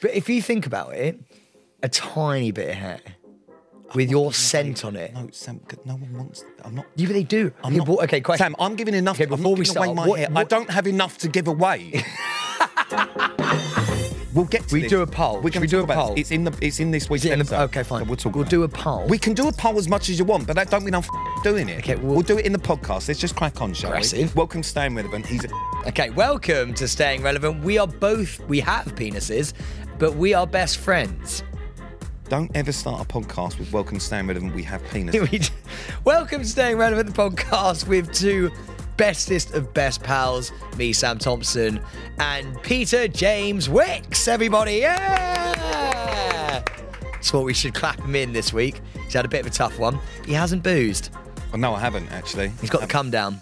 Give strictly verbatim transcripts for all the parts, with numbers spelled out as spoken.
But if you think about it, a tiny bit of hair with your scent on it. No, Sam, no one wants... I'm not... Yeah, but they do. I'm not, okay, question. Sam, I'm giving enough... Okay, before I'm we start... Away my what, hair. What, I don't have enough to give away. We'll get to we this. Do a poll. We can we do a poll. It. It's in the. It's in this week's episode. Okay, fine. So we'll talk we'll do a poll. We can do a poll as much as you want, but that don't mean I'm f- doing it. Okay, we'll, we'll do it in the podcast. Let's just crack on, shall we? Welcome to Staying Relevant. He's a okay. Welcome to Staying Relevant. We are both. We have penises, but we are best friends. Don't ever start a podcast with "Welcome to Staying Relevant." We have penises. Welcome to Staying Relevant, the podcast with two. Bestest of best pals, me, Sam Thompson, and Peter James Wicks, everybody. Yeah! That's what we should clap him in this week. He's had a bit of a tough one. He hasn't boozed. Well, no, I haven't, actually. He's got the come down.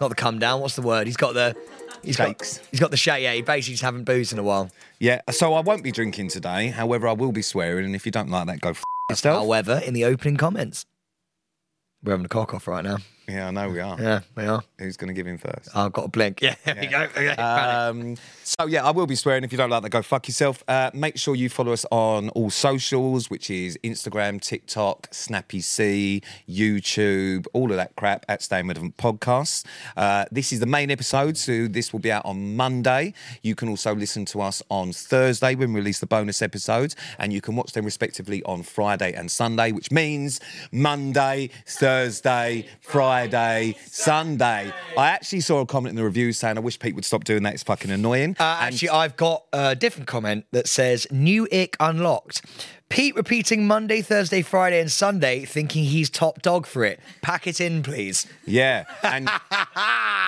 Not the come down, what's the word? He's got the... He's got, he's got the shay, yeah. He basically just haven't boozed in a while. Yeah, so I won't be drinking today. However, I will be swearing, and if you don't like that, go f*** yourself. However, in the opening comments. We're having a cock-off right now. Yeah, I know we are. Yeah, we are. Who's going to give him first? I've got a blink. Yeah, there yeah. we go. Okay, um, so, yeah, I will be swearing. If you don't like that, go fuck yourself. Uh, make sure you follow us on all socials, which is Instagram, TikTok, Snappy C, YouTube, all of that crap at Staying Relevant Podcasts. Uh, this is the main episode, so this will be out on Monday. You can also listen to us on Thursday when we release the bonus episodes, and you can watch them respectively on Friday and Sunday, which means Monday, Thursday, Friday. Friday, Sunday. I actually saw a comment in the review saying, I wish Pete would stop doing that. It's fucking annoying. Uh, and actually, I've got a different comment that says, new ick unlocked. Pete repeating Monday, Thursday, Friday and Sunday, thinking he's top dog for it. Pack it in, please. Yeah. And,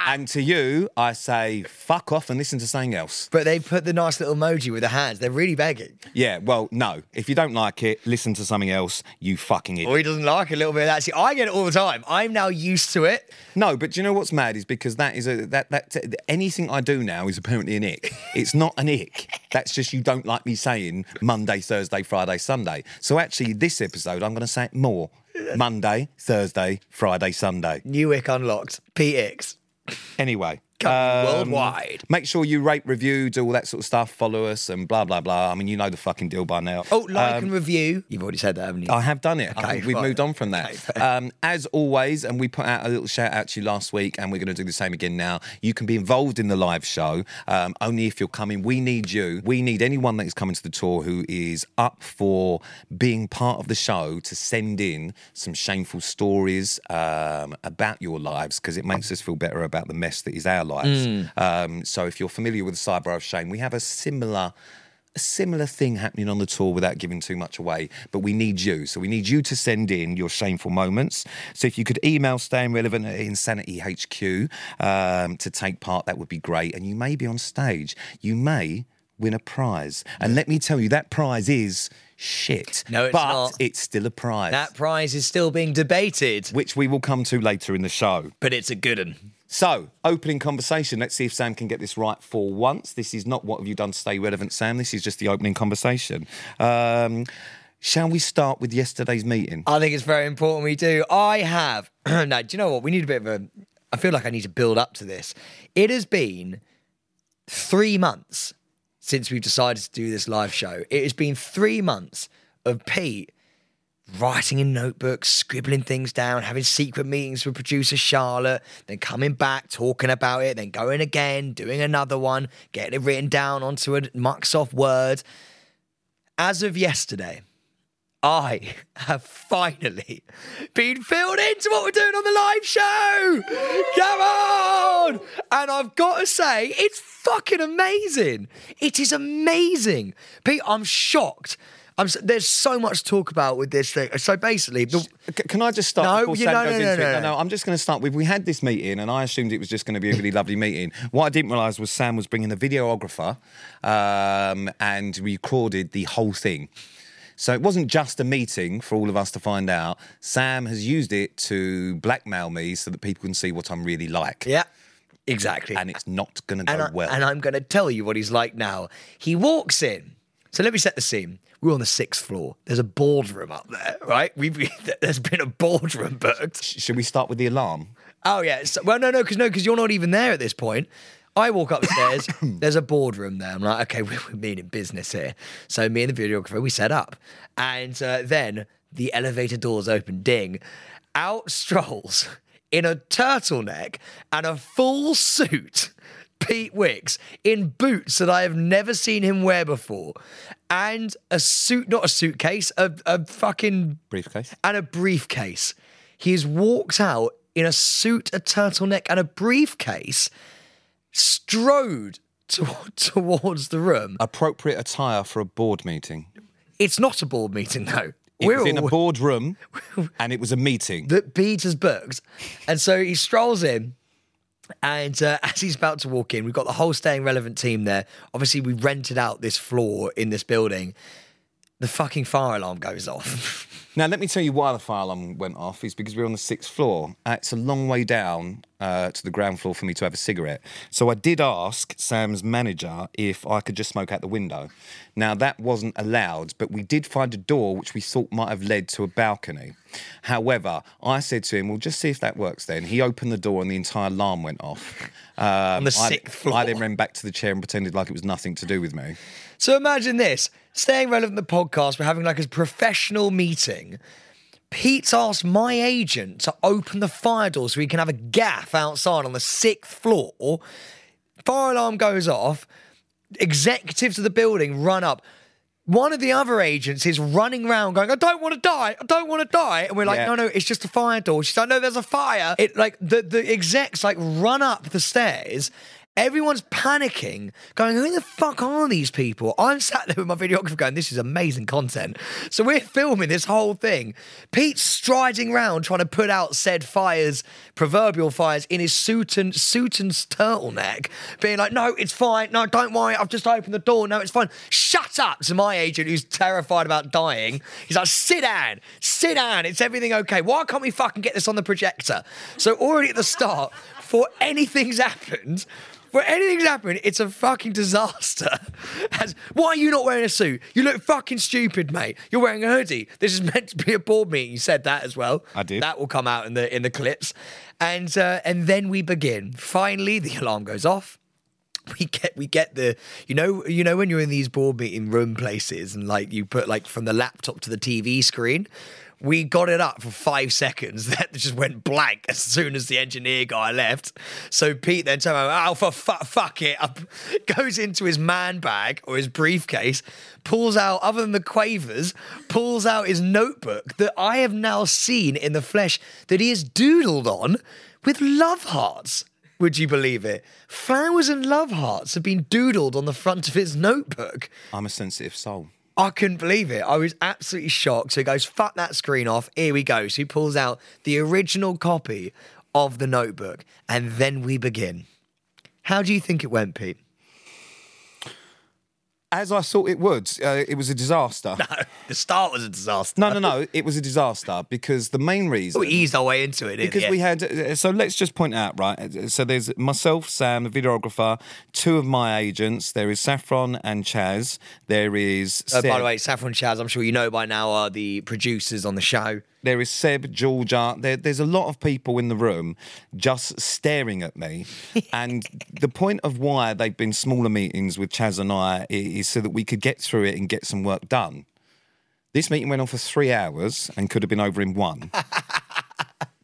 and to you, I say, fuck off and listen to something else. But they put the nice little emoji with the hands. They're really begging. Yeah, well, no. If you don't like it, listen to something else, you fucking idiot. Or he doesn't like a little bit of that. See, I get it all the time. I'm now used to it. No, but do you know what's mad is because that is a... that that anything I do now is apparently an ick. It's not an ick. That's just you don't like me saying Monday, Thursday, Friday, Sunday. So actually, this episode, I'm going to say it more. Monday, Thursday, Friday, Sunday. New ick unlocked. P X. Anyway. Um, worldwide. Make sure you rate, review, do all that sort of stuff, follow us and blah, blah, blah. I mean, you know the fucking deal by now. Oh, like um, and review. You've already said that, haven't you? I have done it. Okay, I think we've moved on from that. Okay, um, as always, and we put out a little shout out to you last week and we're going to do the same again now. You can be involved in the live show um, only if you're coming. We need you. We need anyone that is coming to the tour who is up for being part of the show to send in some shameful stories um, about your lives because it makes us feel better about the mess that is our lives. Mm. Um, so if you're familiar with the Sidebar of Shame, we have a similar a similar thing happening on the tour without giving too much away, but we need you. So we need you to send in your shameful moments. So if you could email Staying Relevant at Insanity H Q um, to take part, that would be great. And you may be on stage. You may win a prize. And let me tell you, that prize is... shit. No, it's but not. But it's still a prize. That prize is still being debated. Which we will come to later in the show. But it's a good one. So, opening conversation. Let's see if Sam can get this right for once. This is not what have you done to stay relevant, Sam. This is just the opening conversation. Um, shall we start with yesterday's meeting? I think it's very important we do. I have... now, do you know what? We need a bit of a... I feel like I need to build up to this. It has been three months... since we've decided to do this live show. It has been three months of Pete writing in notebooks, scribbling things down, having secret meetings with producer Charlotte, then coming back, talking about it, then going again, doing another one, getting it written down onto a Microsoft Word. As of yesterday, I have finally been filled into what we're doing on the live show. Come on! And I've got to say, it's fucking amazing. It is amazing. Pete, I'm shocked. I'm so, there's so much to talk about with this thing. So basically... The, Can I just start no, before Sam know, goes no, no, into no, no. it? No, no, I'm just going to start with... We had this meeting and I assumed it was just going to be a really lovely meeting. What I didn't realise was Sam was bringing a videographer um, and recorded the whole thing. So it wasn't just a meeting for all of us to find out. Sam has used it to blackmail me so that people can see what I'm really like. Yeah, exactly. And it's not going to go I, well. And I'm going to tell you what he's like now. He walks in. So let me set the scene. We're on the sixth floor. There's a boardroom up there, right? We've, there's been a boardroom booked. Should we start with the alarm? Oh, yeah. So, well, no, no, because no, because you're not even there at this point. I walk upstairs, there's a boardroom there. I'm like, okay, we're, we're meaning business here. So me and the videographer, we set up. And uh, then the elevator doors open, ding. Out strolls in a turtleneck and a full suit Pete Wicks in boots that I have never seen him wear before, and a suit, not a suitcase, a, a fucking... briefcase. And a briefcase. He's walked out in a suit, a turtleneck, and a briefcase, strode to, towards the room. Appropriate attire for a board meeting. It's not a board meeting, though. It We're was in all... a boardroom, and it was a meeting. That Pete has booked. And so he strolls in, and uh, as he's about to walk in, we've got the whole Staying Relevant team there. Obviously, we rented out this floor in this building. The fucking fire alarm goes off. Now, let me tell you why the fire alarm went off. It's because we were on the sixth floor. Uh, it's a long way down uh, to the ground floor for me to have a cigarette. So I did ask Sam's manager if I could just smoke out the window. Now, that wasn't allowed, but we did find a door which we thought might have led to a balcony. However, I said to him, well, just see if that works then. He opened the door and the entire alarm went off. Um, on the sixth floor. I then ran back to the chair and pretended like it was nothing to do with me. So imagine this. Staying Relevant, the podcast, we're having like a professional meeting. Pete's asked my agent to open the fire door so we can have a gaff outside on the sixth floor. Fire alarm goes off. Executives of the building run up. One of the other agents is running around going, I don't want to die, I don't want to die. And we're like, yeah. no, no, it's just a fire door. She's like, no, there's a fire. It like the, the execs like run up the stairs. Everyone's panicking, going, who the fuck are these people? I'm sat there with my videographer going, this is amazing content. So we're filming this whole thing. Pete's striding round trying to put out said fires, proverbial fires, in his suit and, suit and turtleneck, being like, no, it's fine. No, don't worry. I've just opened the door. No, it's fine. Shut up to my agent who's terrified about dying. He's like, sit down. Sit down. It's everything okay. Why can't we fucking get this on the projector? So already at the start, before anything's happened... Where anything's happening, it's a fucking disaster. As, why are you not wearing a suit? You look fucking stupid, mate. You're wearing a hoodie. This is meant to be a board meeting. You said that as well. I did. That will come out in the in the clips. And uh, and then we begin. Finally, the alarm goes off. We get we get the you know you know when you're in these board meeting room places and like you put like from the laptop to the T V screen. We got it up for five seconds. That just went blank as soon as the engineer guy left. So Pete then turned around, oh, for fu- fuck it. Up, goes into his man bag or his briefcase, pulls out, other than the quavers, pulls out his notebook that I have now seen in the flesh that he has doodled on with love hearts. Would you believe it? Flowers and love hearts have been doodled on the front of his notebook. I'm a sensitive soul. I couldn't believe it. I was absolutely shocked. So he goes, fuck that screen off. Here we go. So he pulls out the original copy of the notebook. And then we begin. How do you think it went, Pete? As I thought it would. Uh, it was a disaster. No, the start was a disaster. No, no, no. It was a disaster because the main reason... We eased our way into it. Because we had... So let's just point out, right? So there's myself, Sam, the videographer, two of my agents. There is Saffron and Chaz. There is... Oh, Seb. By the way, Saffron and Chaz, I'm sure you know by now, are the producers on the show. There is Seb, Georgia. There, there's a lot of people in the room just staring at me. And the point of why they've been smaller meetings with Chaz and I is so that we could get through it and get some work done. This meeting went on for three hours and could have been over in one.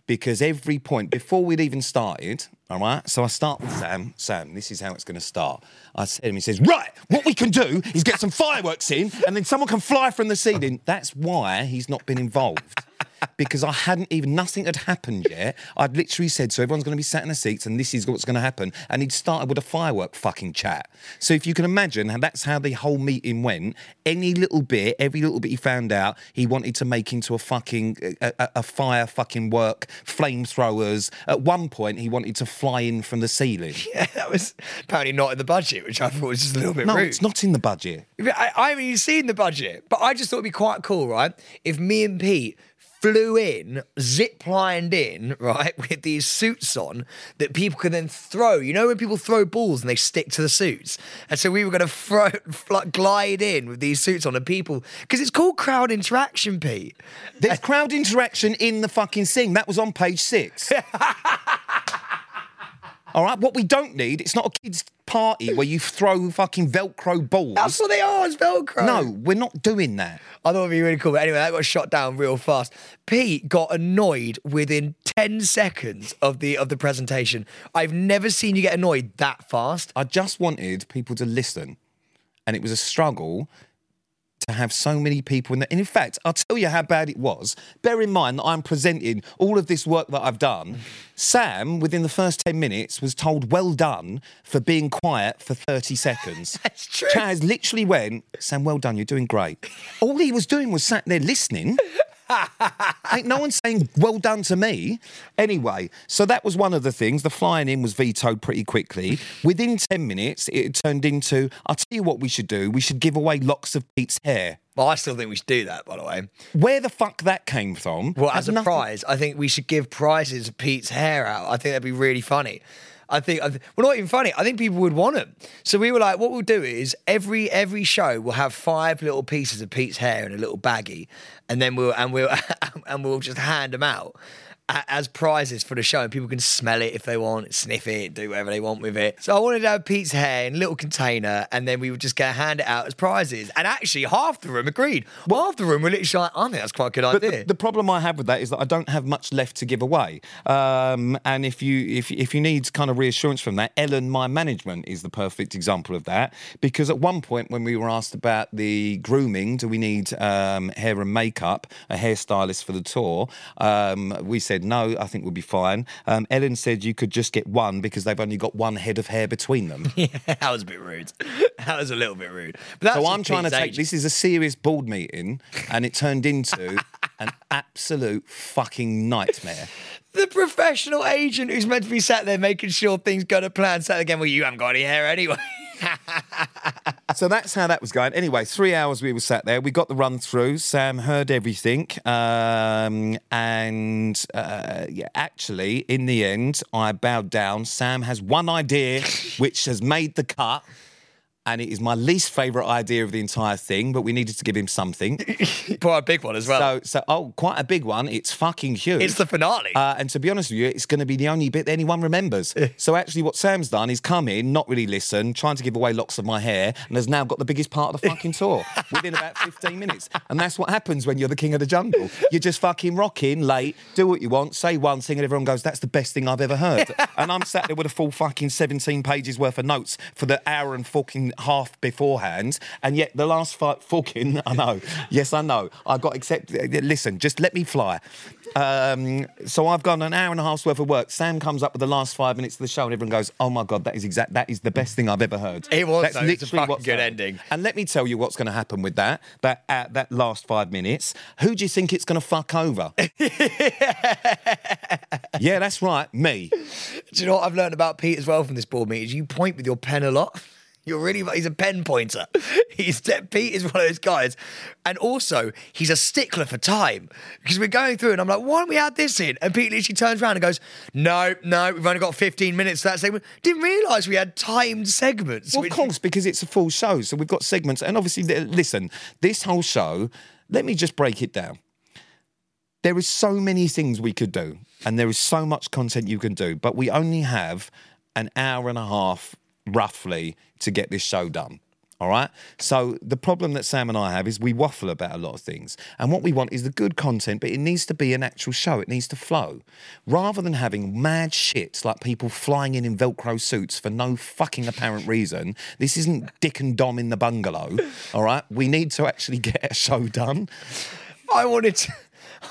Because every point, before we'd even started, all right, so I start with Sam. Sam, this is how it's going to start. I said to him, he says, right, what we can do is get some fireworks in and then someone can fly from the ceiling. That's why he's not been involved. Because I hadn't even, nothing had happened yet. I'd literally said, so everyone's going to be sat in the seats and this is what's going to happen. And he'd started with a firework fucking chat. So if you can imagine, that's how the whole meeting went. Any little bit, every little bit he found out, he wanted to make into a fucking, a, a, a fire fucking work, flamethrowers. At one point, he wanted to fly in from the ceiling. Yeah, that was apparently not in the budget, which I thought was just a little bit no, rude. No, it's not in the budget. I, I haven't even seen the budget, but I just thought it'd be quite cool, right? If me and Pete... flew in, zip-lined in, right, with these suits on that people can then throw. You know when people throw balls and they stick to the suits? And so we were going to throw, fl- glide in with these suits on and people... Because it's called crowd interaction, Pete. There's and- crowd interaction in the fucking thing. That was on page six. All right, what we don't need, it's not a kid's party where you throw fucking Velcro balls. That's what they are, it's Velcro. No, we're not doing that. I thought it would be really cool, but anyway, that got shot down real fast. Pete got annoyed within ten seconds of the of the presentation. I've never seen you get annoyed that fast. I just wanted people to listen, and it was a struggle to have so many people in there. And in fact, I'll tell you how bad it was. Bear in mind that I'm presenting all of this work that I've done. Sam, within the first ten minutes, was told, well done, for being quiet for thirty seconds. That's true. Chaz literally went, Sam, well done, you're doing great. All he was doing was sat there listening. Ain't no one saying, well done to me. Anyway, so that was one of the things. The flying in was vetoed pretty quickly. Within ten minutes, it turned into, I'll tell you what we should do. We should give away locks of Pete's hair. Well, I still think we should do that, by the way. Where the fuck that came from. Well, as a nothing... prize, I think we should give prizes of Pete's hair out. I think that'd be really funny. I think, I th- well, not even funny. I think people would want them. So we were like, what we'll do is every every show we'll have five little pieces of Pete's hair in a little baggie, and then we'll and we'll and we'll just hand them out as prizes for the show. And people can smell it if they want, sniff it, do whatever they want with it. So I wanted to have Pete's hair in a little container, and then we were just going to hand it out as prizes. And actually, half the room agreed. Well, half the room were literally like, I think that's quite a good but idea. The, the problem I have with that is that I don't have much left to give away. Um, and if you if if you need kind of reassurance from that, Ellen, my management, is the perfect example of that. Because at one point when we were asked about the grooming, do we need um, hair and makeup, a hairstylist for the tour, um, we said, no, I think we'll be fine. Um, Ellen said you could just get one because they've only got one head of hair between them. Yeah, that was a bit rude. That was a little bit rude. But so I'm trying to take, this is a serious board meeting, and it turned into an absolute fucking nightmare. The professional agent who's meant to be sat there making sure things go to plan sat again, well, you haven't got any hair anyway. So that's how that was going. Anyway, three hours we were sat there. We got the run through. Sam heard everything. Um, and uh, yeah, actually, in the end, I bowed down. Sam has one idea which has made the cut. And it is my least favourite idea of the entire thing, but we needed to give him something. Quite a big one as well. So, so oh, quite a big one. It's fucking huge. It's the finale. Uh, and to be honest with you, it's going to be the only bit that anyone remembers. So actually what Sam's done is come in, not really listen, trying to give away locks of my hair, and has now got the biggest part of the fucking tour within about fifteen minutes. And that's what happens when you're the king of the jungle. You're just fucking rocking, late, do what you want, say one thing, and everyone goes, that's the best thing I've ever heard. And I'm sat there with a full fucking seventeen pages worth of notes for the hour and fucking half beforehand, and yet the last fight fucking I know yes I know I got accepted. Listen, just let me fly. Um, so I've gone an hour and a half's worth of work. Sam comes up with the last five minutes of the show, and everyone goes, oh my god, that is exact that is the best thing I've ever heard. It was That's though, literally it's a fucking what's good happened. ending. And let me tell you what's going to happen with that that uh, that last five minutes. Who do you think it's going to fuck over? Yeah, that's right, me. Do you know what I've learned about Pete as well from this board meeting? You point with your pen a lot. You're really, he's a pen pointer. He's, Pete is one of those guys. And also, he's a stickler for time. Because we're going through and I'm like, why don't we add this in? And Pete literally turns around and goes, no, no, we've only got fifteen minutes for that segment. Didn't realise we had timed segments. Well, which... of course, because it's a full show. So we've got segments. And obviously, listen, this whole show, let me just break it down. There is so many things we could do. And there is so much content you can do. But we only have an hour and a half roughly to get this show done, all right? So the problem that Sam and I have is we waffle about a lot of things, and what we want is the good content, but it needs to be an actual show. It needs to flow, rather than having mad shit like people flying in in Velcro suits for no fucking apparent reason. This isn't Dick and Dom in the bungalow, all right? We need to actually get a show done. I wanted to...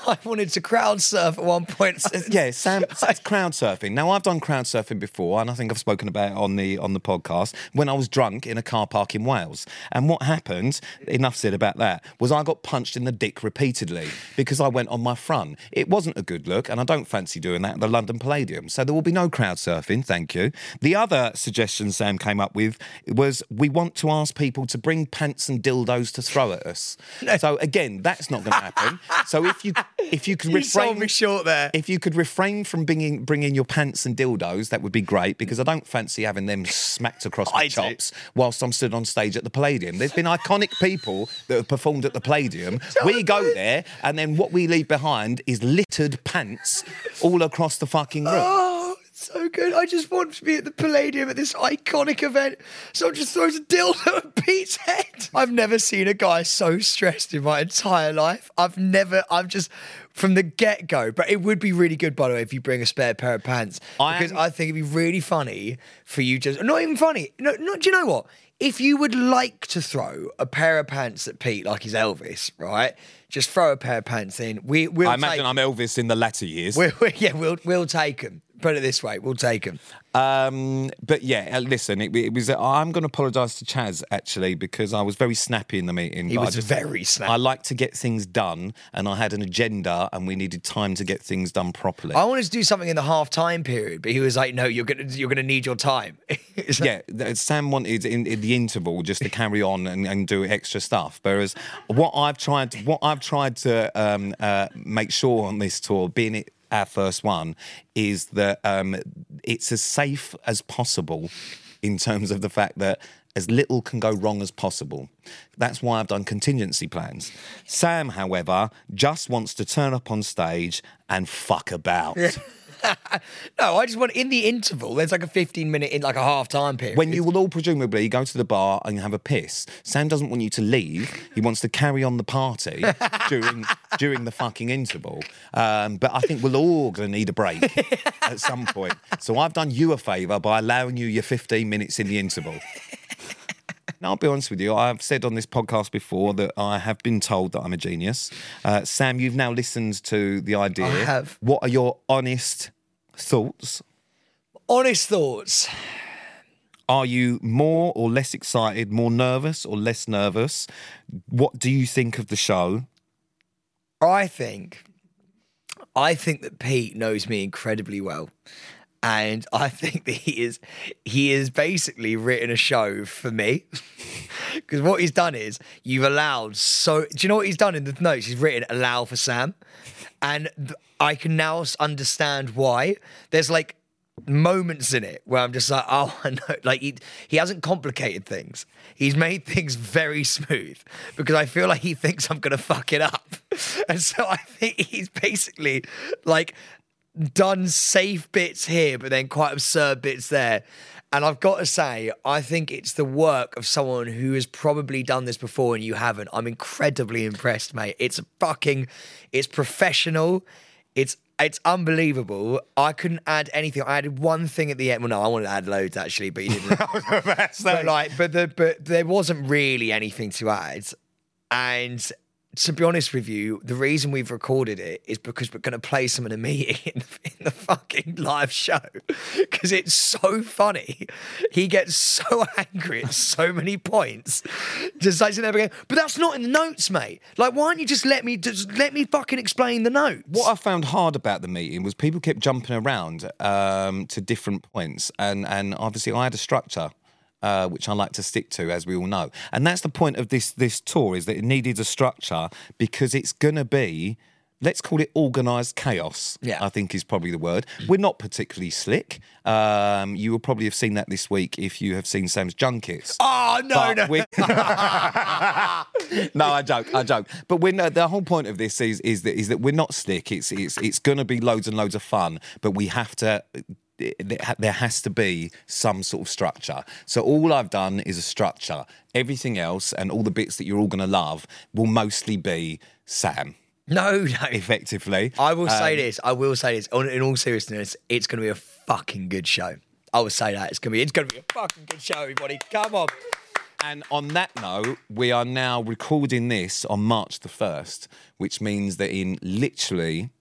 I wanted to crowd surf at one point. Uh, yeah, Sam, Sam's crowd surfing. Now, I've done crowd surfing before, and I think I've spoken about it on the, on the podcast, when I was drunk in a car park in Wales. And what happened, enough said about that, was I got punched in the dick repeatedly because I went on my front. It wasn't a good look, and I don't fancy doing that at the London Palladium. So there will be no crowd surfing, thank you. The other suggestion Sam came up with was, we want to ask people to bring pants and dildos to throw at us. No. So, again, that's not going to happen. So if you... If you could refrain, you sold me short there. If you could refrain from bringing bringing your pants and dildos, that would be great, because I don't fancy having them smacked across my chops do. whilst I'm stood on stage at the Palladium. There's been iconic people that have performed at the Palladium. We go there, and then what we leave behind is littered pants all across the fucking room. Oh. So good. I just want to be at the Palladium at this iconic event. Someone just throws a dildo at Pete's head. I've never seen a guy so stressed in my entire life. I've never, I've just, from the get-go. But it would be really good, by the way, if you bring a spare pair of pants. I because am... I think it'd be really funny for you just, not even funny. No, no, do you know what? If you would like to throw a pair of pants at Pete like he's Elvis, right? Just throw a pair of pants in. We, we'll I imagine take I'm them. Elvis in the latter years. We're, we're, yeah, we'll we'll take them. Put it this way, we'll take them. Um, but yeah, listen, it, it was. I'm going to apologise to Chaz actually because I was very snappy in the meeting. He was I just, very snappy. I like to get things done, and I had an agenda, and we needed time to get things done properly. I wanted to do something in the half time period, but he was like, "No, you're gonna you're gonna need your time." Yeah, that, Sam wanted in, in the interval just to carry on and, and do extra stuff. Whereas what I've tried, what I've tried to um, uh, make sure on this tour, being it. Our first one is that um, it's as safe as possible in terms of the fact that as little can go wrong as possible. That's why I've done contingency plans. Sam, however, just wants to turn up on stage and fuck about. Yeah. No, I just want in the interval, there's like a fifteen minute, in like a half time period. When you will all presumably go to the bar and have a piss. Sam doesn't want you to leave. He wants to carry on the party during during the fucking interval. Um, but I think we're all going to need a break at some point. So I've done you a favour by allowing you your fifteen minutes in the interval. Now, I'll be honest with you, I've said on this podcast before that I have been told that I'm a genius. Uh, Sam, you've now listened to the idea. I have. What are your honest thoughts? Honest thoughts. Are you more or less excited, more nervous or less nervous? What do you think of the show? I think, I think that Pete knows me incredibly well. And I think that he is, he has basically written a show for me. Because what he's done is you've allowed so... Do you know what he's done in the notes? He's written allow for Sam. And th- I can now understand why. There's like moments in it where I'm just like, oh, I know. Like he, he hasn't complicated things. He's made things very smooth because I feel like he thinks I'm going to fuck it up. And so I think he's basically like... done safe bits here, but then quite absurd bits there. And I've got to say, I think it's the work of someone who has probably done this before and you haven't. I'm incredibly impressed, mate. It's fucking, it's professional. It's it's unbelievable. I couldn't add anything. I added one thing at the end. Well, no, I wanted to add loads actually, but you didn't. but like, but the but there wasn't really anything to add. And to be honest with you, the reason we've recorded it is because we're going to play some in a meeting in the, in the fucking live show because it's so funny. He gets so angry at so many points. Just like sitting there going, but that's not in the notes, mate. Like, why don't you just let me just let me fucking explain the notes? What I found hard about the meeting was people kept jumping around um, to different points, and and obviously I had a structure. Uh, which I like to stick to, as we all know. And that's the point of this this tour, is that it needed a structure because it's going to be, let's call it organised chaos, yeah. I think is probably the word. We're not particularly slick. Um, you will probably have seen that this week if you have seen Sam's junkets. Oh, no, but no. We're... no, I joke, I joke. But we're not, the whole point of this is, is, that, is that we're not slick. It's, it's, it's going to be loads and loads of fun, but we have to... there has to be some sort of structure. So all I've done is a structure. Everything else and all the bits that you're all going to love will mostly be Sam. No, no. Effectively. I will um, say this. I will say this. In all seriousness, it's going to be a fucking good show. I will say that. It's going to be, it's going to be a fucking good show, everybody. Come on. And on that note, we are now recording this on March the first, which means that in literally...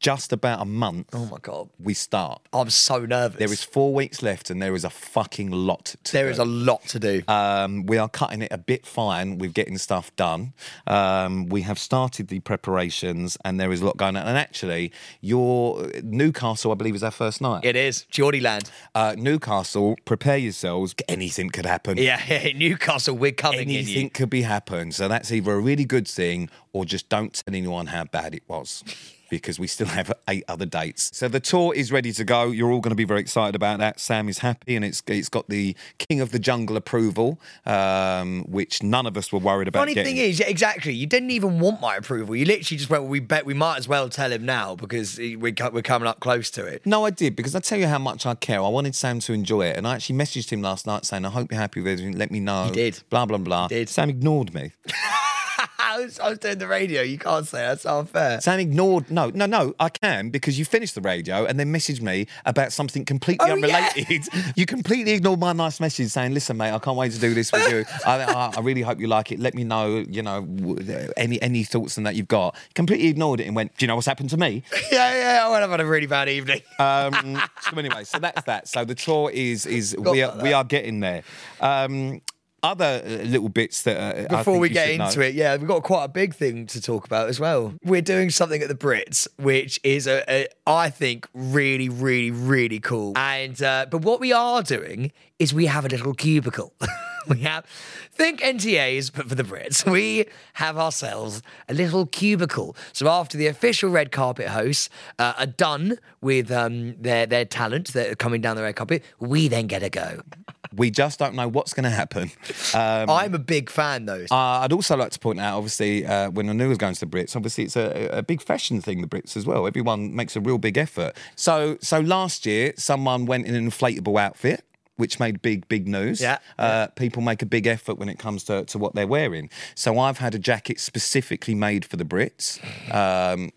just about a month. Oh my God. We start. I'm so nervous. There is four weeks left and there is a fucking lot to there do. There is a lot to do. Um, we are cutting it a bit fine with getting stuff done. Um, we have started the preparations and there is a lot going on. And actually, your Newcastle, I believe, is our first night. It is. Geordieland. Uh, Newcastle, prepare yourselves. Anything could happen. Yeah, yeah. Newcastle, we're coming Anything in. Anything could be happened. So that's either a really good thing or just don't tell anyone how bad it was. because we still have eight other dates. So the tour is ready to go. You're all going to be very excited about that. Sam is happy, and it's it's got the King of the Jungle approval, um, which none of us were worried about. Funny getting. Thing is, yeah, exactly, you didn't even want my approval. You literally just went, well, we bet we might as well tell him now because we're we're coming up close to it. No, I did, because I tell you how much I care. I wanted Sam to enjoy it, and I actually messaged him last night saying, I hope you're happy with everything. Let me know. He did. Blah, blah, blah. He did. Sam ignored me. I was, I was doing the radio. You can't say that's unfair. Sam ignored. No, no, no. I can, because you finished the radio and then messaged me about something completely oh, unrelated. Yeah. You completely ignored my nice message saying, "Listen, mate, I can't wait to do this with you. I, I, I really hope you like it. Let me know, you know, any any thoughts on that you've got." Completely ignored it and went, "Do you know what's happened to me?" yeah, yeah. I would have had a really bad evening. um, so anyway, so that's that. So the tour is is Got we are that. we are getting there. Um, Other little bits that... Uh, Before we get into know. it, yeah, we've got quite a big thing to talk about as well. We're doing something at the Brits, which is, a, a, I think, really, really, really cool. And uh, but what we are doing is we have a little cubicle. We have... Think N T As, but for the Brits. We have ourselves a little cubicle. So after the official red carpet hosts uh, are done with um, their, their talent that are coming down the red carpet, we then get a go. We just don't know what's going to happen. Um, I'm a big fan, though. Uh, I'd also like to point out, obviously, uh, when I knew I was going to the Brits, obviously it's a, a big fashion thing, the Brits, as well. Everyone makes a real big effort. So, so last year, someone went in an inflatable outfit, which made big, big news. Yeah, uh, yeah. People make a big effort when it comes to, to what they're wearing. So I've had a jacket specifically made for the Brits. Um,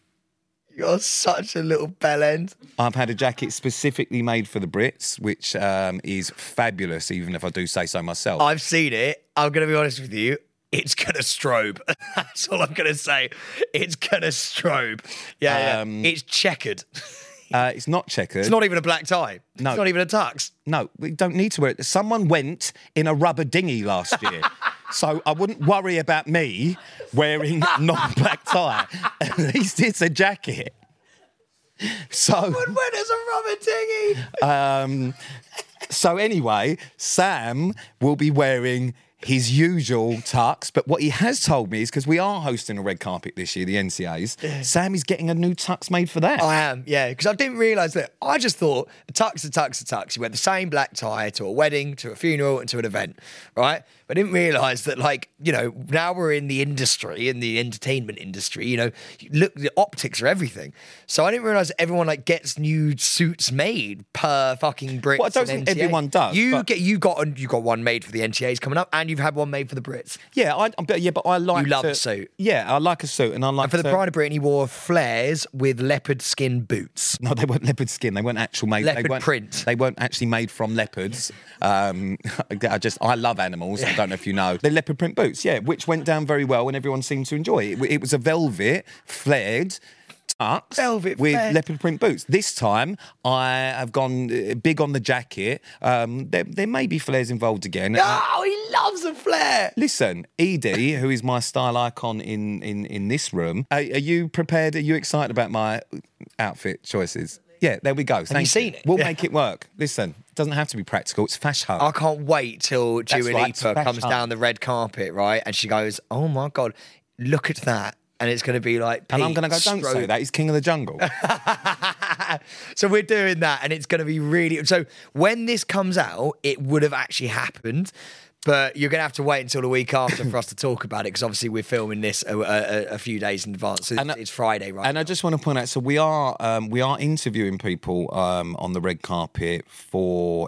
You're such a little bell end. I've had a jacket specifically made for the Brits, which um, is fabulous, even if I do say so myself. I've seen it. I'm going to be honest with you. It's going to strobe. That's all I'm going to say. It's going to strobe. Yeah, um, yeah. It's checkered. Uh, it's not checkered. It's not even a black tie. No. It's not even a tux. No, we don't need to wear it. Someone went in a rubber dinghy last year. So I wouldn't worry about me wearing non-black tie. At least it's a jacket. So... Someone went as a rubber dinghy. Um, so anyway, Sam will be wearing... his usual tux, but what he has told me is, because we are hosting a red carpet this year, the N T As, Sam is getting a new tux made for that. I am, yeah, because I didn't realise that. I just thought a tux, a tux, a tux. You wear the same black tie to a wedding, to a funeral, and to an event, right? But I didn't realise that, like, you know, now we're in the industry, in the entertainment industry, you know, look, the optics are everything. So I didn't realise that everyone, like, gets new suits made per fucking Brits. Well, I don't think N T A. Everyone does. You but... get you got you got one made for the N T As coming up, and you've had one made for the Brits. Yeah, I but yeah, but I like you love to, a suit. Yeah, I like a suit, and I like. And for the to, Pride of Britain, he wore flares with leopard skin boots. No, they weren't leopard skin. They weren't actual made. Leopard they weren't, print. They weren't actually made from leopards. Um, I just I love animals. I don't know if you know. They're leopard print boots. Yeah, which went down very well, and everyone seemed to enjoy it. It, it was a velvet flared. Tux Velvet with fair. leopard print boots. This time, I have gone big on the jacket. Um, there, there may be flares involved again. Oh, he loves a flare! Listen, Edie, who is my style icon in, in, in this room, are, are you prepared? Are you excited about my outfit choices? Yeah, there we go. Have Thank you seen you. it? We'll yeah. make it work. Listen, it doesn't have to be practical. It's fashion. I can't wait till Dua Lipa right, comes down the red carpet, right? And she goes, "Oh my God, look at that." And it's going to be like... Pete, and I'm going to go, don't stroke. say that, he's king of the jungle. So we're doing that, and it's going to be really... So when this comes out, it would have actually happened, but you're going to have to wait until the week after for us to talk about it, because obviously we're filming this a, a, a few days in advance. So and it's Friday, right? And now. I just want to point out, so we are um, we are interviewing people um, on the red carpet for...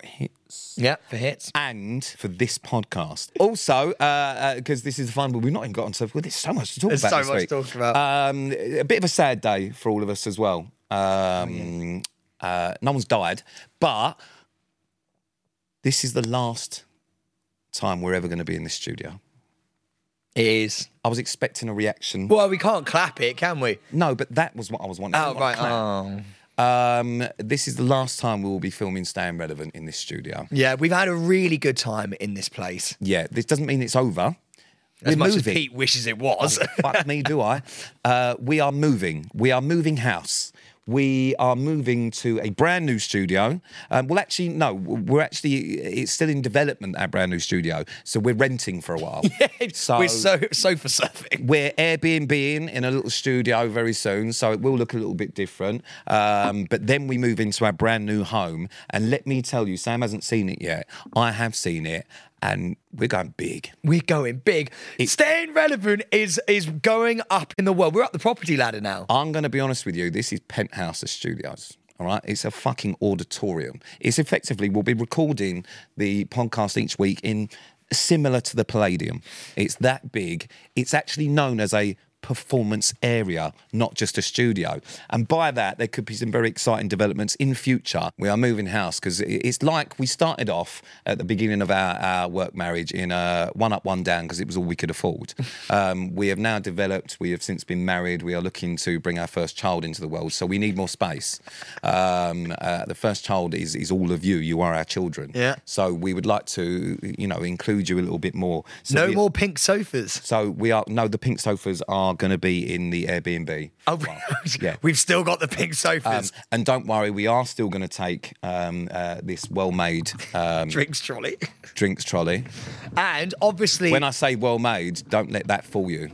Yeah, for Hits. And for this podcast. Also, because uh, uh, this is the fun, we've not even gotten to... Well, there's so much to talk there's about There's so much week. to talk about. Um, a bit of a sad day for all of us as well. Um, oh, yeah. uh, no one's died, but this is the last time we're ever going to be in this studio. It is. I was expecting a reaction. Well, we can't clap it, can we? No, but that was what I was wanting. Oh, right. Oh. Um, this is the last time we will be filming Staying Relevant in this studio. Yeah, we've had a really good time in this place. Yeah, this doesn't mean it's over. As We're much moving. as Pete wishes it was. Oh, fuck me, do I? Uh, we are moving. We are moving house. we are moving to a brand new studio. Um, well, actually, no, we're actually, it's still in development, our brand new studio. So we're renting for a while. Yeah, so we're so sofa surfing. We're Airbnb-ing in a little studio very soon. So it will look a little bit different. Um, but then we move into our brand new home. And let me tell you, Sam hasn't seen it yet. I have seen it. And we're going big. We're going big. It's, Staying Relevant is is going up in the world. We're up the property ladder now. I'm going to be honest with you. This is Penthouse of Studios, all right? It's a fucking auditorium. It's effectively, we'll be recording the podcast each week in similar to the Palladium. It's that big. It's actually known as a performance area, not just a studio. And by that, there could be some very exciting developments in future. We are moving house because it's like we started off at the beginning of our, our work marriage in a one up, one down because it was all we could afford. um, we have now developed, we have since been married, we are looking to bring our first child into the world, so we need more space. Um, uh, the first child is, is all of you, you are our children. Yeah. So we would like to, you know, include you a little bit more. So no we, more pink sofas. So we are, no, the pink sofas are going to be in the Airbnb. Oh, well, yeah. We've still got the pink sofas. Um, and don't worry, we are still going to take um, uh, this well-made... Um, drinks trolley. Drinks trolley. And obviously... When I say well-made, don't let that fool you.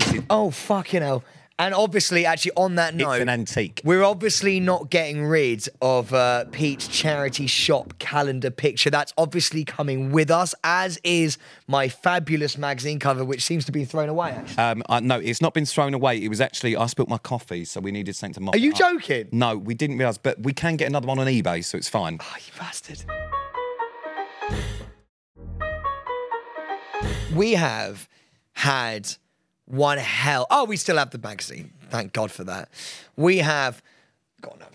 Is... Oh, fucking hell. And obviously, actually, on that note... It's an antique. We're obviously not getting rid of uh, Pete's charity shop calendar picture. That's obviously coming with us, as is my fabulous magazine cover, which seems to be thrown away, actually. Um, uh, no, it's not been thrown away. It was actually... I spilt my coffee, so we needed something to mop it up. Are you joking? No, we didn't realise, but we can get another one on eBay, so it's fine. Oh, you bastard. We have had... One hell. Oh, we still have the magazine. Thank God for that. We have got enough.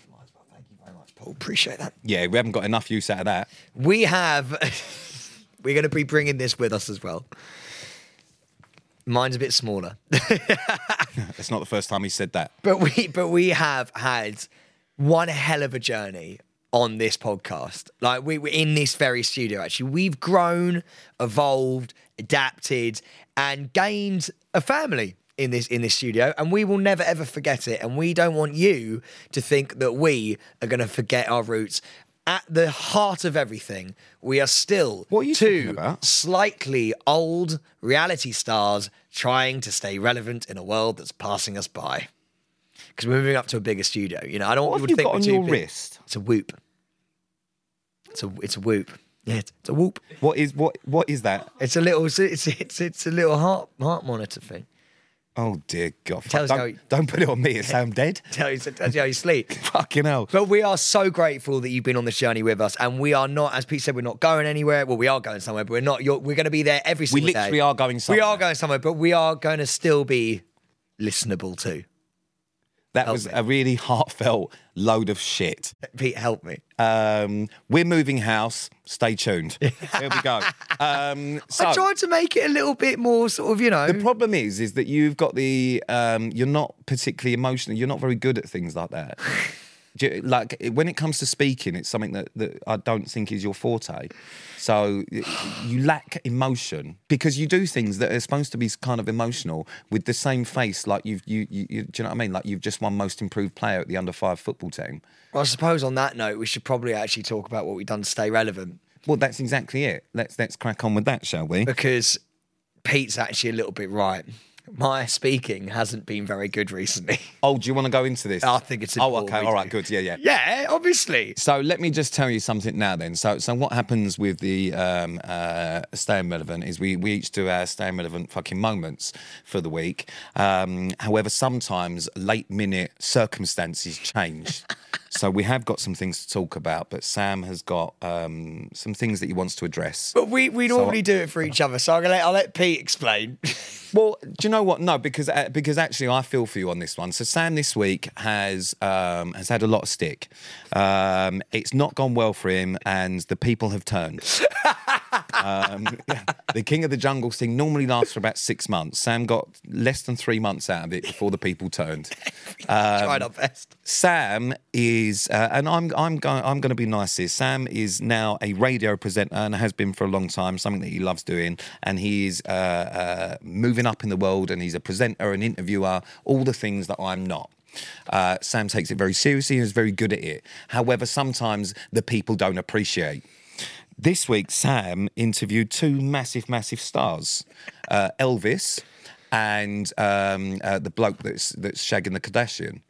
Thank you very much, Paul. Appreciate that. Yeah, we haven't got enough use out of that. We have. We're going to be bringing this with us as well. Mine's a bit smaller. That's not the first time he said that. But we, but we have had one hell of a journey on this podcast. Like, we were in this very studio, actually. We've grown, evolved, adapted, and gained a family in this in this studio, and we will never ever forget it. And we don't want you to think that we are going to forget our roots. At the heart of everything, we are still what are you two about? slightly old reality stars trying to stay relevant in a world that's passing us by. Because we're moving up to a bigger studio, you know. I don't want people to think we're too big. What have you got on your wrist? It's a whoop. It's a it's a whoop. Yeah, it's, it's a whoop. What is what? What is that? It's a little. It's it's it's a little heart heart monitor thing. Oh dear God! Don't, you, don't put it on me. It sounds dead. Tell you, tells you how you sleep. Fucking hell! But we are so grateful that you've been on this journey with us, and we are not, as Pete said, we're not going anywhere. Well, we are going somewhere, but we're not. You're, we're going to be there every single day. We literally day. are going somewhere. We are going somewhere, but we are going to still be listenable too. That help was me. a really heartfelt load of shit. Pete, help me. Um, we're moving house. Stay tuned. Here we go. Um, so, I tried to make it a little bit more sort of, you know. The problem is, is that you've got the, um, you're not particularly emotional. You're not very good at things like that. You, like, when it comes to speaking, it's something that, that I don't think is your forte. So you lack emotion because you do things that are supposed to be kind of emotional with the same face. Like, you've, you, you, you do you know what I mean? Like, you've just won most improved player at the under five football team. Well, I suppose on that note, we should probably actually talk about what we've done to stay relevant. Well, that's exactly it. Let's, let's crack on with that, shall we? Because Pete's actually a little bit right. My speaking hasn't been very good recently. Oh, do you want to go into this? I think it's important. Oh, okay. All right, good. Yeah, yeah. Yeah, obviously. So let me just tell you something now then. So so what happens with the um, uh, Staying Relevant is we, we each do our Staying Relevant fucking moments for the week. Um, however, sometimes late-minute circumstances change. So we have got some things to talk about, but Sam has got um, some things that he wants to address. But we, we normally so, do it for each other, so I'm gonna let, I'll let Pete explain. Well, do you know what? No, because uh, because actually I feel for you on this one. So Sam this week has um, has had a lot of stick. Um, it's not gone well for him, and the people have turned. um, yeah. The King of the Jungle thing normally lasts for about six months. Sam got less than three months out of it before the people turned. Um, Tried our best. Sam is... Is, uh, and I'm I'm going I'm going to be nice here. Sam is now a radio presenter and has been for a long time. Something that he loves doing, and he is uh, uh, moving up in the world. And he's a presenter, an interviewer, all the things that I'm not. Uh, Sam takes it very seriously and is very good at it. However, sometimes the people don't appreciate. This week, Sam interviewed two massive, massive stars, uh, Elvis and um, uh, the bloke that's, that's shagging the Kardashian.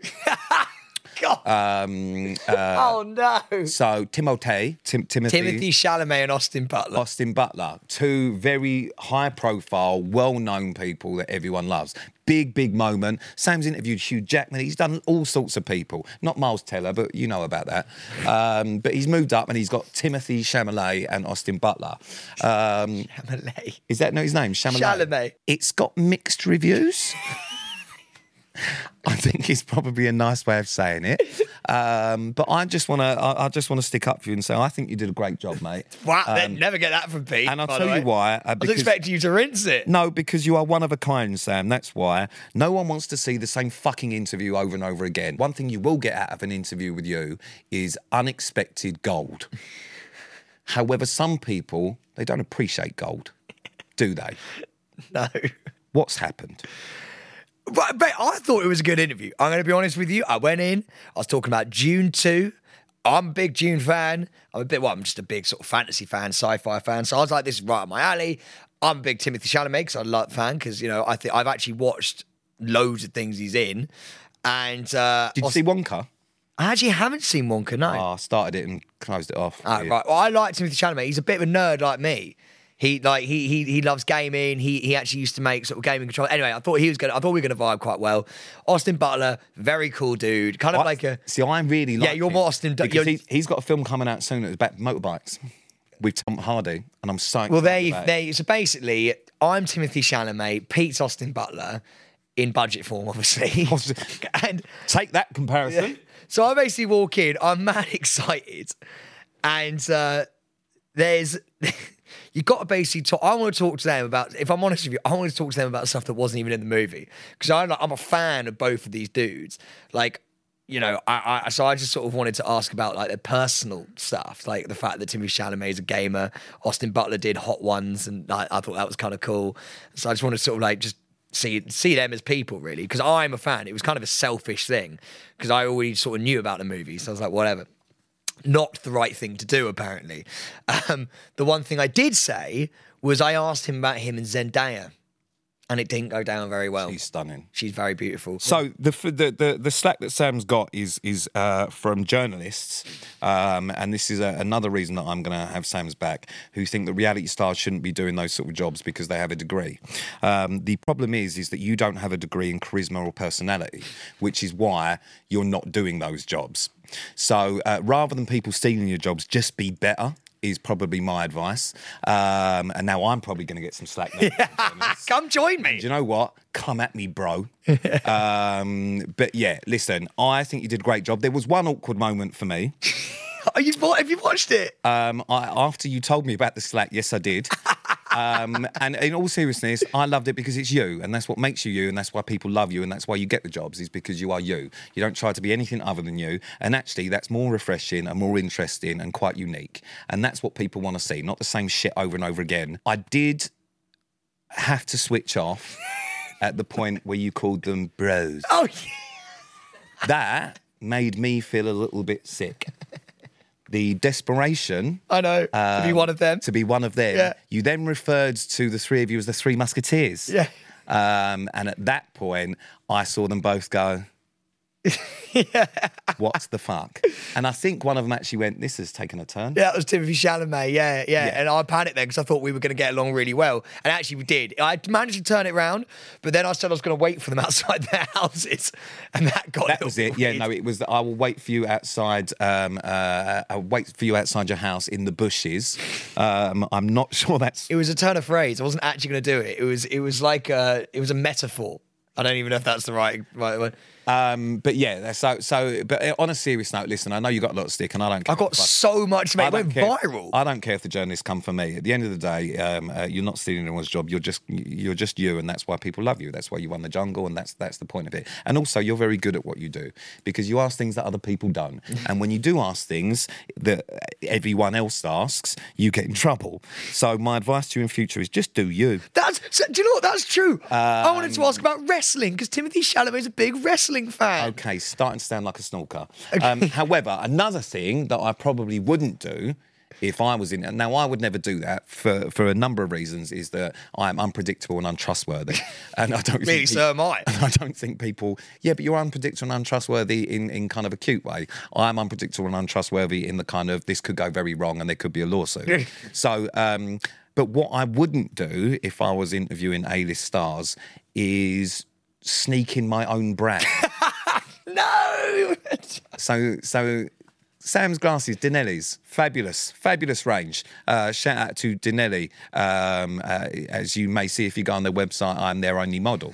God. Um, uh, oh, no. So, Timothée, Tim- Timothy... Timothée Chalamet and Austin Butler. Austin Butler. Two very high-profile, well-known people that everyone loves. Big, big moment. Sam's interviewed Hugh Jackman. He's done all sorts of people. Not Miles Teller, but you know about that. Um, but he's moved up and he's got Timothée Chalamet and Austin Butler. Um, Chalamet. Is that not his name? Chalamet. Chalamet. It's got mixed reviews. I think it's probably a nice way of saying it, um, but I just want to—I I just want to stick up for you and say I think you did a great job, mate. Wow, um, they'd never get that from Pete. And I'll by tell the way. you why. Uh, because, I was expecting you to rinse it. No, because you are one of a kind, Sam. That's why. No one wants to see the same fucking interview over and over again. One thing you will get out of an interview with you is unexpected gold. However, some people they don't appreciate gold, do they? No. What's happened? But, but I thought it was a good interview. I'm going to be honest with you. I went in. I was talking about Dune two. I'm a big Dune fan. I'm a bit, well, I'm just a big sort of fantasy fan, sci-fi fan. So I was like, this is right up my alley. I'm a big Timothée Chalamet because I love fan because, you know, I think I've actually watched loads of things he's in. And uh, did you see Wonka? I actually haven't seen Wonka, no. Oh, I started it and closed it off. Oh, right. Well, I like Timothée Chalamet. He's a bit of a nerd like me. He like he he he loves gaming. He he actually used to make sort of gaming control. Anyway, I thought he was gonna. I thought we were gonna vibe quite well. Austin Butler, very cool dude. Kind of I, like a see. I really like. Yeah, you're more Austin. Because he, he's got a film coming out soon. It's about motorbikes with Tom Hardy, and I'm so excited well. There, you, there. You, so basically, I'm Timothée Chalamet. Pete's Austin Butler in budget form, obviously. And take that comparison. Yeah. So I basically walk in. I'm mad excited, and uh, there's. You got to basically talk. I want to talk to them about. If I'm honest with you, I want to talk to them about stuff that wasn't even in the movie because I'm like, I'm a fan of both of these dudes. Like, you know, I, I so I just sort of wanted to ask about like their personal stuff, like the fact that Timothée Chalamet is a gamer. Austin Butler did Hot Ones, and like, I thought that was kind of cool. So I just wanted to sort of like just see see them as people, really, because I'm a fan. It was kind of a selfish thing because I already sort of knew about the movie, so I was like, whatever. Not the right thing to do, apparently. Um, the one thing I did say was I asked him about him and Zendaya, and it didn't go down very well. She's stunning. She's very beautiful. So the the the, the slack that Sam's got is is uh, from journalists, um, and this is a, another reason that I'm going to have Sam's back, who think that reality stars shouldn't be doing those sort of jobs because they have a degree. Um, the problem is, is that you don't have a degree in charisma or personality, which is why you're not doing those jobs. So uh, rather than people stealing your jobs, just be better is probably my advice. Um, and now I'm probably going to get some slack. Yeah. Come join me. Do you know what? Come at me, bro. um, but yeah, listen, I think you did a great job. There was one awkward moment for me. Are you, have you watched it? Um, I, after you told me about the slack, yes, I did. Um, and in all seriousness, I loved it because it's you, and that's what makes you you, and that's why people love you, and that's why you get the jobs, is because you are you. You don't try to be anything other than you, and actually that's more refreshing and more interesting and quite unique, and that's what people want to see, not the same shit over and over again. I did have to switch off at the point where you called them bros. Oh, yeah. That made me feel a little bit sick. The desperation... I know, um, to be one of them. To be one of them. Yeah. You then referred to the three of you as the Three Musketeers. Yeah. Um, and at that point, I saw them both go, yeah. What the fuck? And I think one of them actually went, this has taken a turn. Yeah, that was Timothée Chalamet, yeah, yeah. yeah. And I panicked then because I thought we were going to get along really well. And actually we did. I managed to turn it round, but then I said I was going to wait for them outside their houses. And that got That was it, weird. yeah, no, it was that I will wait for you outside, um, uh, I'll wait for you outside your house in the bushes. Um, I'm not sure that's... It was a turn of phrase. I wasn't actually going to do it. It was, it was like a, it was a metaphor. I don't even know if that's the right right word. Um, but yeah, so so. But on a serious note, listen, I know you got a lot of stick, and I don't care. I got so much, mate. It went viral. I don't care if the journalists come for me. At the end of the day, um, uh, you're not stealing anyone's job. You're just you're just you, and that's why people love you. That's why you won the jungle, and that's that's the point of it. And also, you're very good at what you do because you ask things that other people don't. And when you do ask things that everyone else asks, you get in trouble. So my advice to you in future is just do you. That's So, do you know what? That's true. Um, I wanted to ask about wrestling, because Timothée Chalamet is a big wrestling fan. Okay, starting to sound like a snorker. Okay. Um, however, another thing that I probably wouldn't do if I was in... Now, I would never do that for, for a number of reasons, is that I am unpredictable and untrustworthy. And I don't... Really, so am I. And I don't think people... Yeah, but you're unpredictable and untrustworthy in, in kind of a cute way. I'm unpredictable and untrustworthy in the kind of, this could go very wrong and there could be a lawsuit. So, um, but what I wouldn't do if I was interviewing A-list stars is sneak in my own brand. No! So, so... Sam's glasses, Dinelli's, fabulous, fabulous range. Uh, shout out to Dinelli. Um, uh, as you may see if you go on their website, I'm their only model.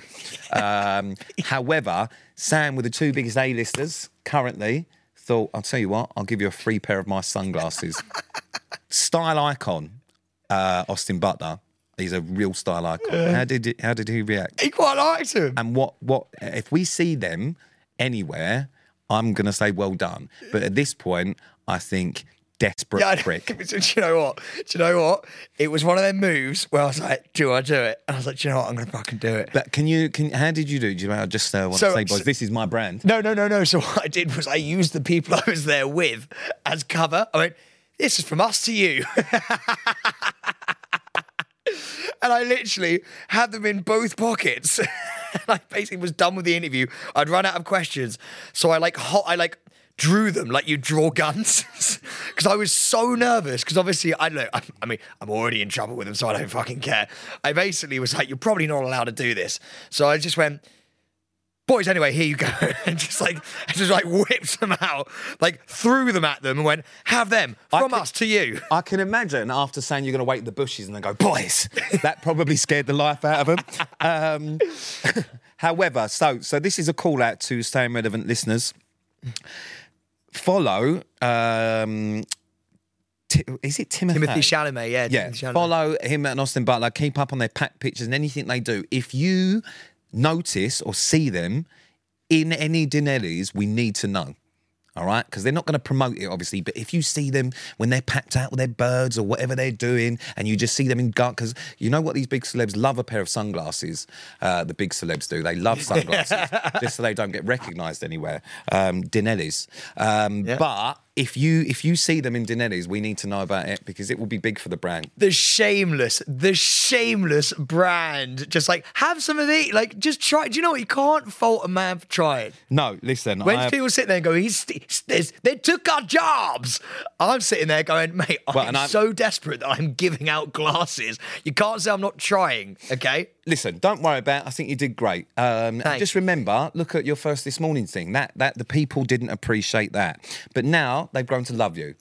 Um, however, Sam, with the two biggest A-listers currently, thought, I'll tell you what, I'll give you a free pair of my sunglasses. Style icon, uh, Austin Butler. He's a real style icon. Yeah. How did it, how did he react? He quite liked him. And what what if we see them anywhere... I'm going to say well done. But at this point, I think desperate yeah, I prick. Do you know what? Do you know what? It was one of their moves where I was like, do I do it? And I was like, do you know what? I'm going to fucking do it. But can you, can, how did you do? Do you know, I just uh, want so, to say, boys, so, this is my brand. No, no, no, no. So what I did was I used the people I was there with as cover. I went, this is from us to you. And I literally had them in both pockets. And I basically was done with the interview. I'd run out of questions. So I like hot, I like drew them like you draw guns. Because I was so nervous. Because obviously, I don't know, I, I mean, I'm already in trouble with them, so I don't fucking care. I basically was like, you're probably not allowed to do this. So I just went, boys, anyway, here you go. And just like, I just like whipped them out, like threw them at them and went, have them, from can, us to you. I can imagine after saying you're going to wait in the bushes and then go, boys, that probably scared the life out of them. um, however, so so this is a call out to Staying Relevant listeners. Follow, um, t- is it Timothée? Timothée Chalamet, yeah. yeah. Chalamet. Follow him and Austin Butler. Keep up on their pack pictures and anything they do. If you... notice or see them in any Dinelli's, we need to know, all right? Because they're not going to promote it, obviously, but if you see them when they're packed out with their birds or whatever they're doing and you just see them in gut, because you know what these big celebs love? A pair of sunglasses. Uh, the big celebs do. They love sunglasses just so they don't get recognised anywhere. Um, Dinelli's. Um, yeah. But... If you if you see them in Dinelli's, we need to know about it because it will be big for the brand. The shameless, the shameless brand. Just like, have some of these. Like, just try. Do you know what? You can't fault a man for trying. No, listen. When I, people sit there and go, he's, he's, they took our jobs. I'm sitting there going, mate, I'm well, so I'm, desperate that I'm giving out glasses. You can't say I'm not trying, okay? Listen, don't worry about it. I think you did great. Um, just remember, look at your first This Morning thing. That that the people didn't appreciate that. But now they've grown to love you.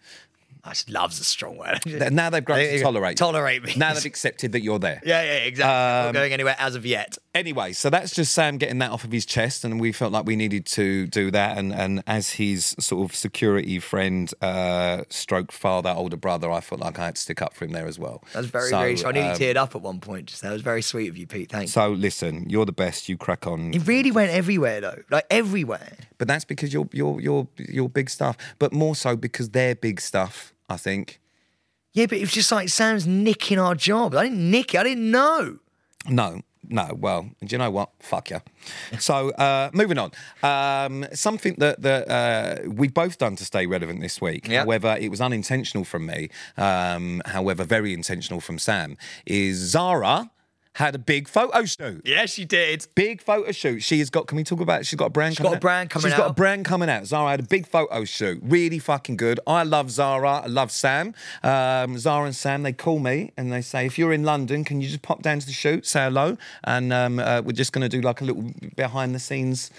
I just, love's a strong word. Now they've grown to tolerate Tolerate me. Now they've accepted that you're there. Yeah, yeah, exactly. Um, not going anywhere as of yet. Anyway, so that's just Sam getting that off of his chest, and we felt like we needed to do that. And, and as his sort of security friend, uh, stroke father, older brother, I felt like I had to stick up for him there as well. That's very, so, very sweet. I nearly um, teared up at one point. Just that was very sweet of you, Pete. Thanks. So listen, you're the best. You crack on. It really went everywhere though, like everywhere. But that's because you're you're you're you're big stuff. But more so because they're big stuff. I think. Yeah, but it was just like Sam's nicking our job. I didn't nick it. I didn't know. No, no. Well, do you know what? Fuck yeah. So uh, moving on. Um, something that, that uh, we've both done to stay relevant this week. Yep. However, it was unintentional from me. Um, however, very intentional from Sam. Is Zara... had a big photo shoot. Yeah, she did. Big photo shoot. She has got, can we talk about, she's got a brand she's coming out. She's got a brand coming she's out. She's got a brand coming out. Zara had a big photo shoot. Really fucking good. I love Zara. I love Sam. Um, Zara and Sam, they call me and they say, if you're in London, can you just pop down to the shoot, say hello, and um, uh, we're just going to do like a little behind the scenes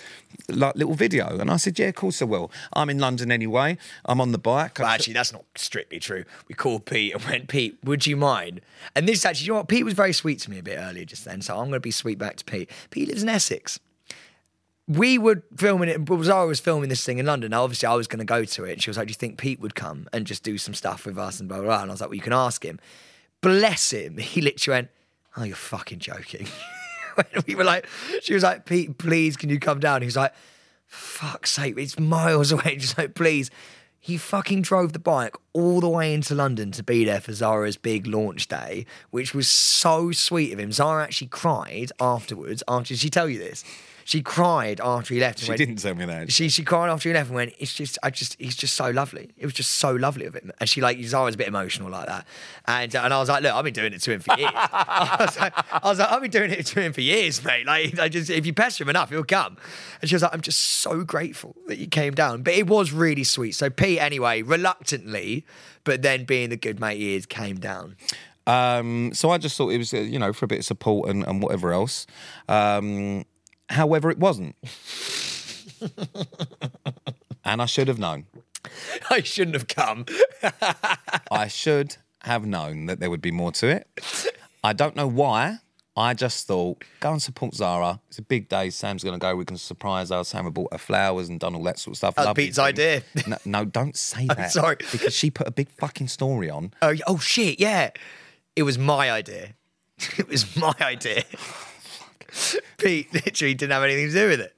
like little video. And I said, yeah, of course I will. I'm in London anyway. I'm on the bike. Well, actually, that's not strictly true. We called Pete and went, Pete, would you mind? And this actually, you know what? Pete was very sweet to me a bit earlier. Earlier just then, so I'm going to be sweet back to Pete. Pete lives in Essex. We were filming it, Zara was filming this thing in London. Now, obviously, I was going to go to it, and she was like, do you think Pete would come and just do some stuff with us and blah, blah, blah? And I was like, well, you can ask him. Bless him. He literally went, oh, you're fucking joking. We were like, she was like, Pete, please, can you come down? He was like, fuck's sake, it's miles away. Just like, please. He fucking drove the bike all the way into London to be there for Zara's big launch day, which was so sweet of him. Zara actually cried afterwards. After, did she tell you this? She cried after he left. And she went, didn't tell me that. She she cried after he left and went, it's just, I just, he's just so lovely. It was just so lovely of him. And she like, Zara's a bit emotional like that. And and I was like, look, I've been doing it to him for years. I, was like, I was like, I've been doing it to him for years, mate. Like, I just, if you pester him enough, he'll come. And she was like, I'm just so grateful that you came down. But it was really sweet. So Pete, anyway, reluctantly, but then being the good mate he is, came down. Um, so I just thought it was, you know, for a bit of support and, and whatever else. Um... However, it wasn't. And I should have known. I shouldn't have come. I should have known that there would be more to it. I don't know why. I just thought, go and support Zara. It's a big day. Sam's going to go. We can surprise her. Sam had bought her flowers and done all that sort of stuff. That's Pete's idea. No, no, don't say that. I'm sorry. Because she put a big fucking story on. Oh, oh shit, yeah. It was my idea. It was my idea. Pete literally didn't have anything to do with it.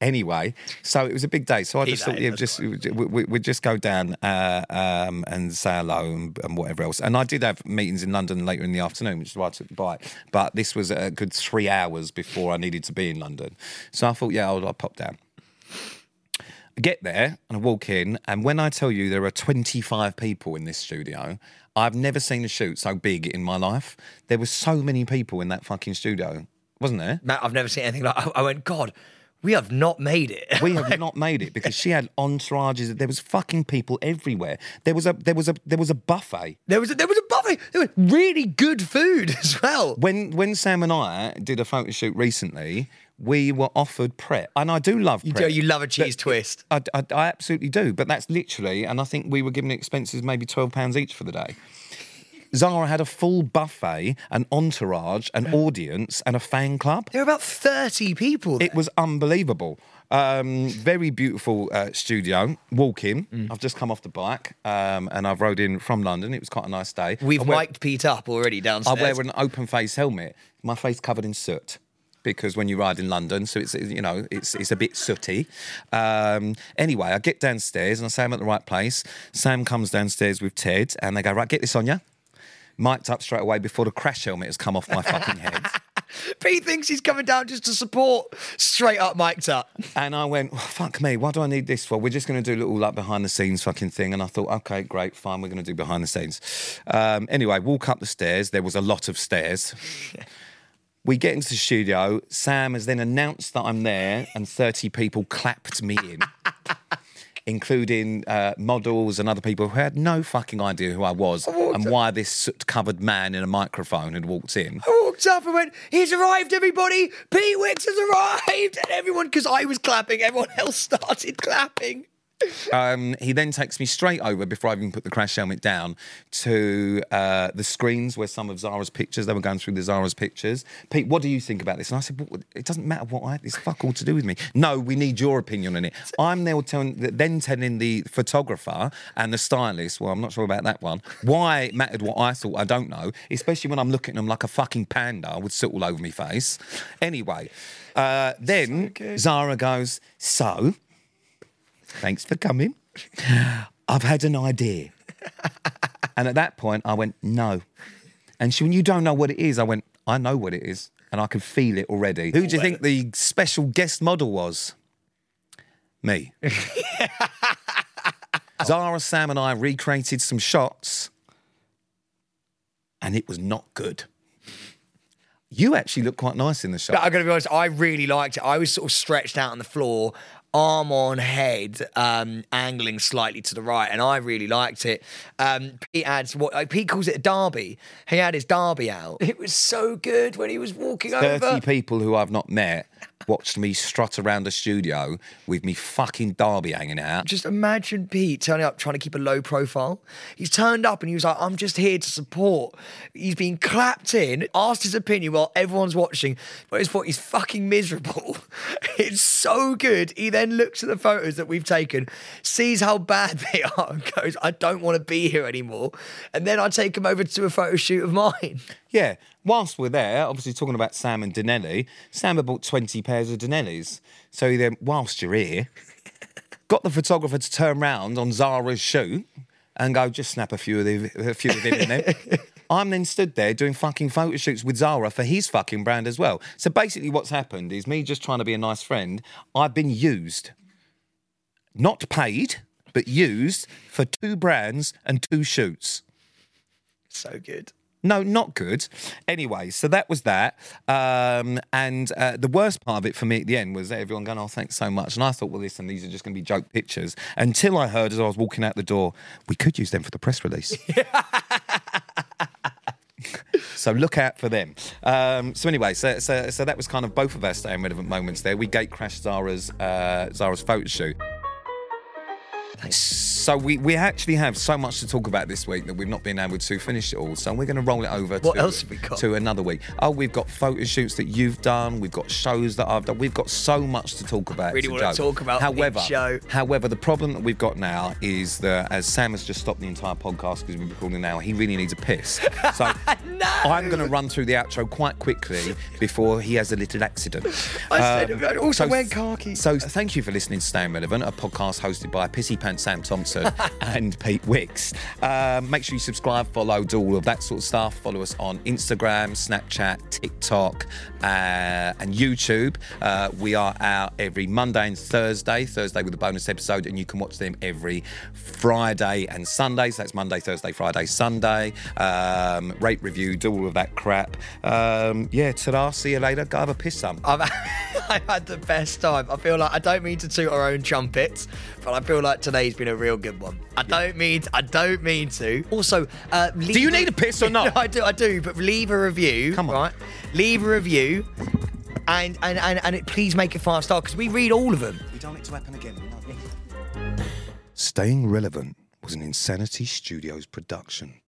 Anyway, so it was a big day. So I He's just thought, yeah, just we, we, we'd just go down uh, um, and say hello and, and whatever else. And I did have meetings in London later in the afternoon, which is why I took the bike. But this was a good three hours before I needed to be in London. So I thought, yeah, I'll, I'll pop down. I get there and I walk in, and when I tell you there are twenty-five people in this studio, I've never seen a shoot so big in my life. There were so many people in that fucking studio, wasn't there? Matt, I've never seen anything like I, I went, God, we have not made it. We have not made it because she had entourages. There was fucking people everywhere. There was a there was a there was a buffet. There was a, there was a buffet. There was really good food as well. When when Sam and I did a photo shoot recently, we were offered Pret. And I do love Pret. You do, you love a cheese but, twist. I, I, I absolutely do, but that's literally, and I think we were given expenses maybe twelve pounds each for the day. Zara had a full buffet, an entourage, an audience, and a fan club. There were about thirty people there. It was unbelievable. Um, very beautiful uh, studio. Walk in. Mm. I've just come off the bike um, and I've rode in from London. It was quite a nice day. We've wear, wiped Pete up already downstairs. I wear an open face helmet. My face covered in soot. Because when you ride in London, so it's, you know, it's it's a bit sooty. Um, anyway, I get downstairs and I say I'm at the right place. Sam comes downstairs with Ted and they go, right, get this on ya. Mic'd up straight away before the crash helmet has come off my fucking head. Pete thinks he's coming down just to support, straight up mic'd up. And I went, oh, fuck me, why do I need this for? We're just going to do a little like behind the scenes fucking thing. And I thought, okay, great, fine, we're going to do behind the scenes. Um, anyway, walk up the stairs. There was a lot of stairs. We get into the studio. Sam has then announced that I'm there and thirty people clapped me in, including uh, models and other people who had no fucking idea who I was I and up. why this soot-covered man in a microphone had walked in. I walked up and went, he's arrived, everybody. Pete Wicks has arrived. And everyone, because I was clapping, everyone else started clapping. Um, he then takes me straight over, before I even put the crash helmet down, to uh, the screens where some of Zara's pictures, they were going through the Zara's pictures. Pete, what do you think about this? And I said, well, it doesn't matter what I, it's fuck all to do with me. No, we need your opinion on it. I'm there telling, then telling the photographer and the stylist, well, I'm not sure about that one, why it mattered what I thought, I don't know, especially when I'm looking at them like a fucking panda with soot all over my face. Anyway, uh, then so Zara goes, so... thanks for coming. I've had an idea. And at that point, I went, no. And she went, you don't know what it is. I went, I know what it is. And I can feel it already. Who do you think the special guest model was? Me. Zara, Sam and I recreated some shots. And it was not good. You actually looked quite nice in the shot. But I've got to be honest, I really liked it. I was sort of stretched out on the floor, arm on head, um, angling slightly to the right, and I really liked it. Um, Pete adds what uh, Pete calls it a derby. He had his derby out. It was so good when he was walking thirty over. thirty people who I've not met watched me strut around the studio with me fucking derby hanging out. Just imagine Pete turning up trying to keep a low profile. He's turned up and he was like, I'm just here to support. He's been clapped in, asked his opinion while everyone's watching, but his he's fucking miserable. It's so good. He then looks at the photos that we've taken, sees how bad they are and goes, I don't want to be here anymore. And then I take him over to a photo shoot of mine. Yeah, whilst we're there, obviously talking about Sam and Dinelli, Sam had bought twenty pairs of Dinellis. So then, whilst you're here, got the photographer to turn round on Zara's shoot and go, just snap a few of the, a few of him in there. I'm then stood there doing fucking photo shoots with Zara for his fucking brand as well. So basically what's happened is me just trying to be a nice friend. I've been used, not paid, but used for two brands and two shoots. So good. No, not good. Anyway, so that was that. Um, and uh, the worst part of it for me at the end was that everyone going, oh, thanks so much. And I thought, well, listen, these are just going to be joke pictures. Until I heard as I was walking out the door, we could use them for the press release. So look out for them. Um, so anyway, so, so so that was kind of both of our Staying Relevant moments there. We gatecrashed Zara's, uh, Zara's photo shoot. So we, we actually have so much to talk about this week that we've not been able to finish it all. So we're going to roll it over what to, else have we got? to another week. Oh, we've got photo shoots that you've done. We've got shows that I've done. We've got so much to talk about. I really want to talk about however, show. However, the problem that we've got now is that as Sam has just stopped the entire podcast because we're recording now, he really needs a piss. So no! I'm going to run through the outro quite quickly before he has a little accident. I said um, I'd also so, wear khaki. So thank you for listening to Staying Relevant, a podcast hosted by Pissy Pants Sam Thompson and Pete Wicks. Um, make sure you subscribe, follow, do all of that sort of stuff. Follow us on Instagram, Snapchat, TikTok, uh, and YouTube. Uh, we are out every Monday and Thursday, Thursday with a bonus episode, and you can watch them every Friday and Sunday. So that's Monday, Thursday, Friday, Sunday. Um, rate, review, do all of that crap. Um, yeah, ta-da, see you later. Go have a piss some. I've, I've had the best time. I feel like I don't mean to toot our own trumpets, but I feel like today He's been a real good one. I yeah. don't mean to, I don't mean to. Also, uh, leave do you a, need a piss or not? No, I do, I do. But leave a review. Come on, right? Leave a review, and and and, and it, please make it five star because we read all of them. We don't need to happen again. Staying Relevant was an Insanity Studios production.